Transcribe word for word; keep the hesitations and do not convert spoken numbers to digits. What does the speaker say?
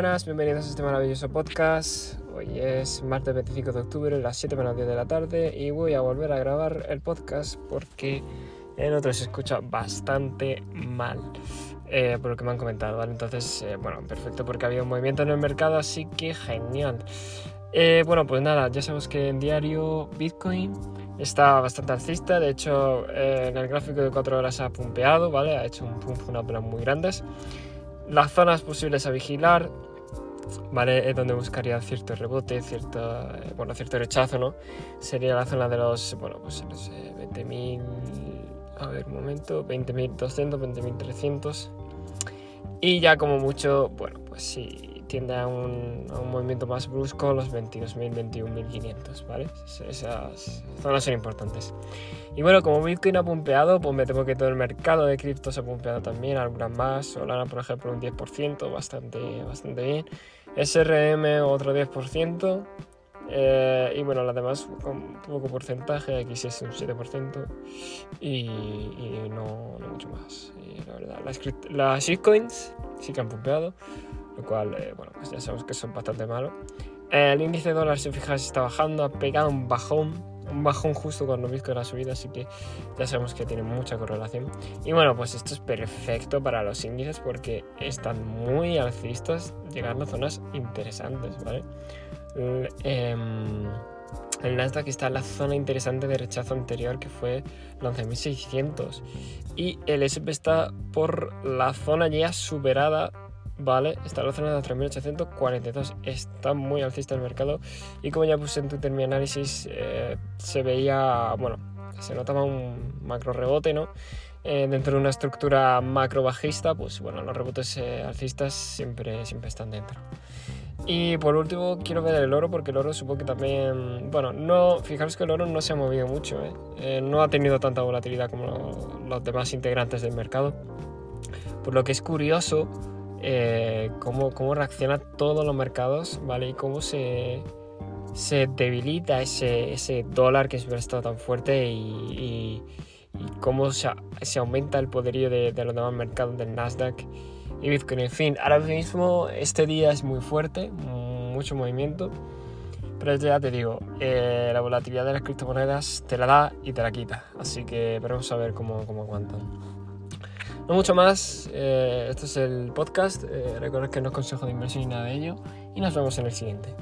buenas, bienvenidos a este maravilloso podcast. Hoy es martes veinticinco de octubre, las siete menos diez de la tarde, y voy a volver a grabar el podcast porque en otro se escucha bastante mal, eh, por lo que me han comentado, ¿vale? Entonces, eh, bueno, perfecto, porque había un movimiento en el mercado, así que genial. Eh, bueno, pues nada, ya sabemos que en diario Bitcoin está bastante alcista. De hecho, eh, en el gráfico de cuatro horas ha pumpeado, ¿vale? Ha hecho un pump, unas velas muy grandes. Las zonas posibles a vigilar, ¿vale? Es donde buscaría cierto rebote, cierto, bueno, cierto rechazo, ¿no? Sería la zona de los, bueno, pues no sé, veinte mil, a ver, un momento, veinte mil doscientos, veinte mil trescientos. Y ya como mucho, bueno, pues si tiende a un, a un movimiento más brusco, los veintidós mil, veintiún mil quinientos, ¿vale? Esas zonas son importantes. Y bueno, como Bitcoin ha pumpeado, pues me temo que todo el mercado de criptos ha pumpeado también, algunas más. Solana, por ejemplo, un diez por ciento, bastante, bastante bien. S R M, otro diez por ciento. Eh, y bueno, las demás con un poco porcentaje, aquí sí es un siete por ciento. Y, y no, no mucho más. Y la verdad, las, las shitcoins sí que han pumpeado, lo cual, eh, bueno, pues ya sabemos que son bastante malos. Eh, el índice de dólar, si os fijáis, está bajando, ha pegado un bajón. Un bajón justo cuando Bitcoin ha subido, así que ya sabemos que tiene mucha correlación. Y bueno, pues esto es perfecto para los índices porque están muy alcistas, llegando a zonas interesantes, ¿vale? El, eh, el Nasdaq está en la zona interesante de rechazo anterior, que fue los once mil seiscientos, y el S and P está por la zona ya superada, ¿vale? Está en la zona de tres mil ochocientos cuarenta y dos. Está muy alcista el mercado. Y como ya puse en Twitter mi análisis, eh, se veía, bueno, se notaba un macro rebote, ¿no? Eh, dentro de una estructura macro bajista, pues bueno, los rebotes eh, alcistas siempre, siempre están dentro. Y por último, quiero ver el oro, porque el oro supongo que también... Bueno, no, fijaros que el oro no se ha movido mucho, ¿eh? Eh, no ha tenido tanta volatilidad como lo, los demás integrantes del mercado. Por lo que es curioso... Eh, cómo, cómo reaccionan todos los mercados, ¿vale? Y cómo se, se debilita ese, ese dólar que siempre ha estado tan fuerte, y, y, y cómo se, se aumenta el poderío de, de los demás mercados, del Nasdaq y Bitcoin. En fin, ahora mismo este día es muy fuerte, mucho movimiento, pero ya te digo, eh, la volatilidad de las criptomonedas te la da y te la quita, así que veremos a ver cómo, cómo aguantan. No mucho más, eh, este es el podcast, eh, recordad que no es consejo de inversión ni nada de ello, y nos vemos en el siguiente.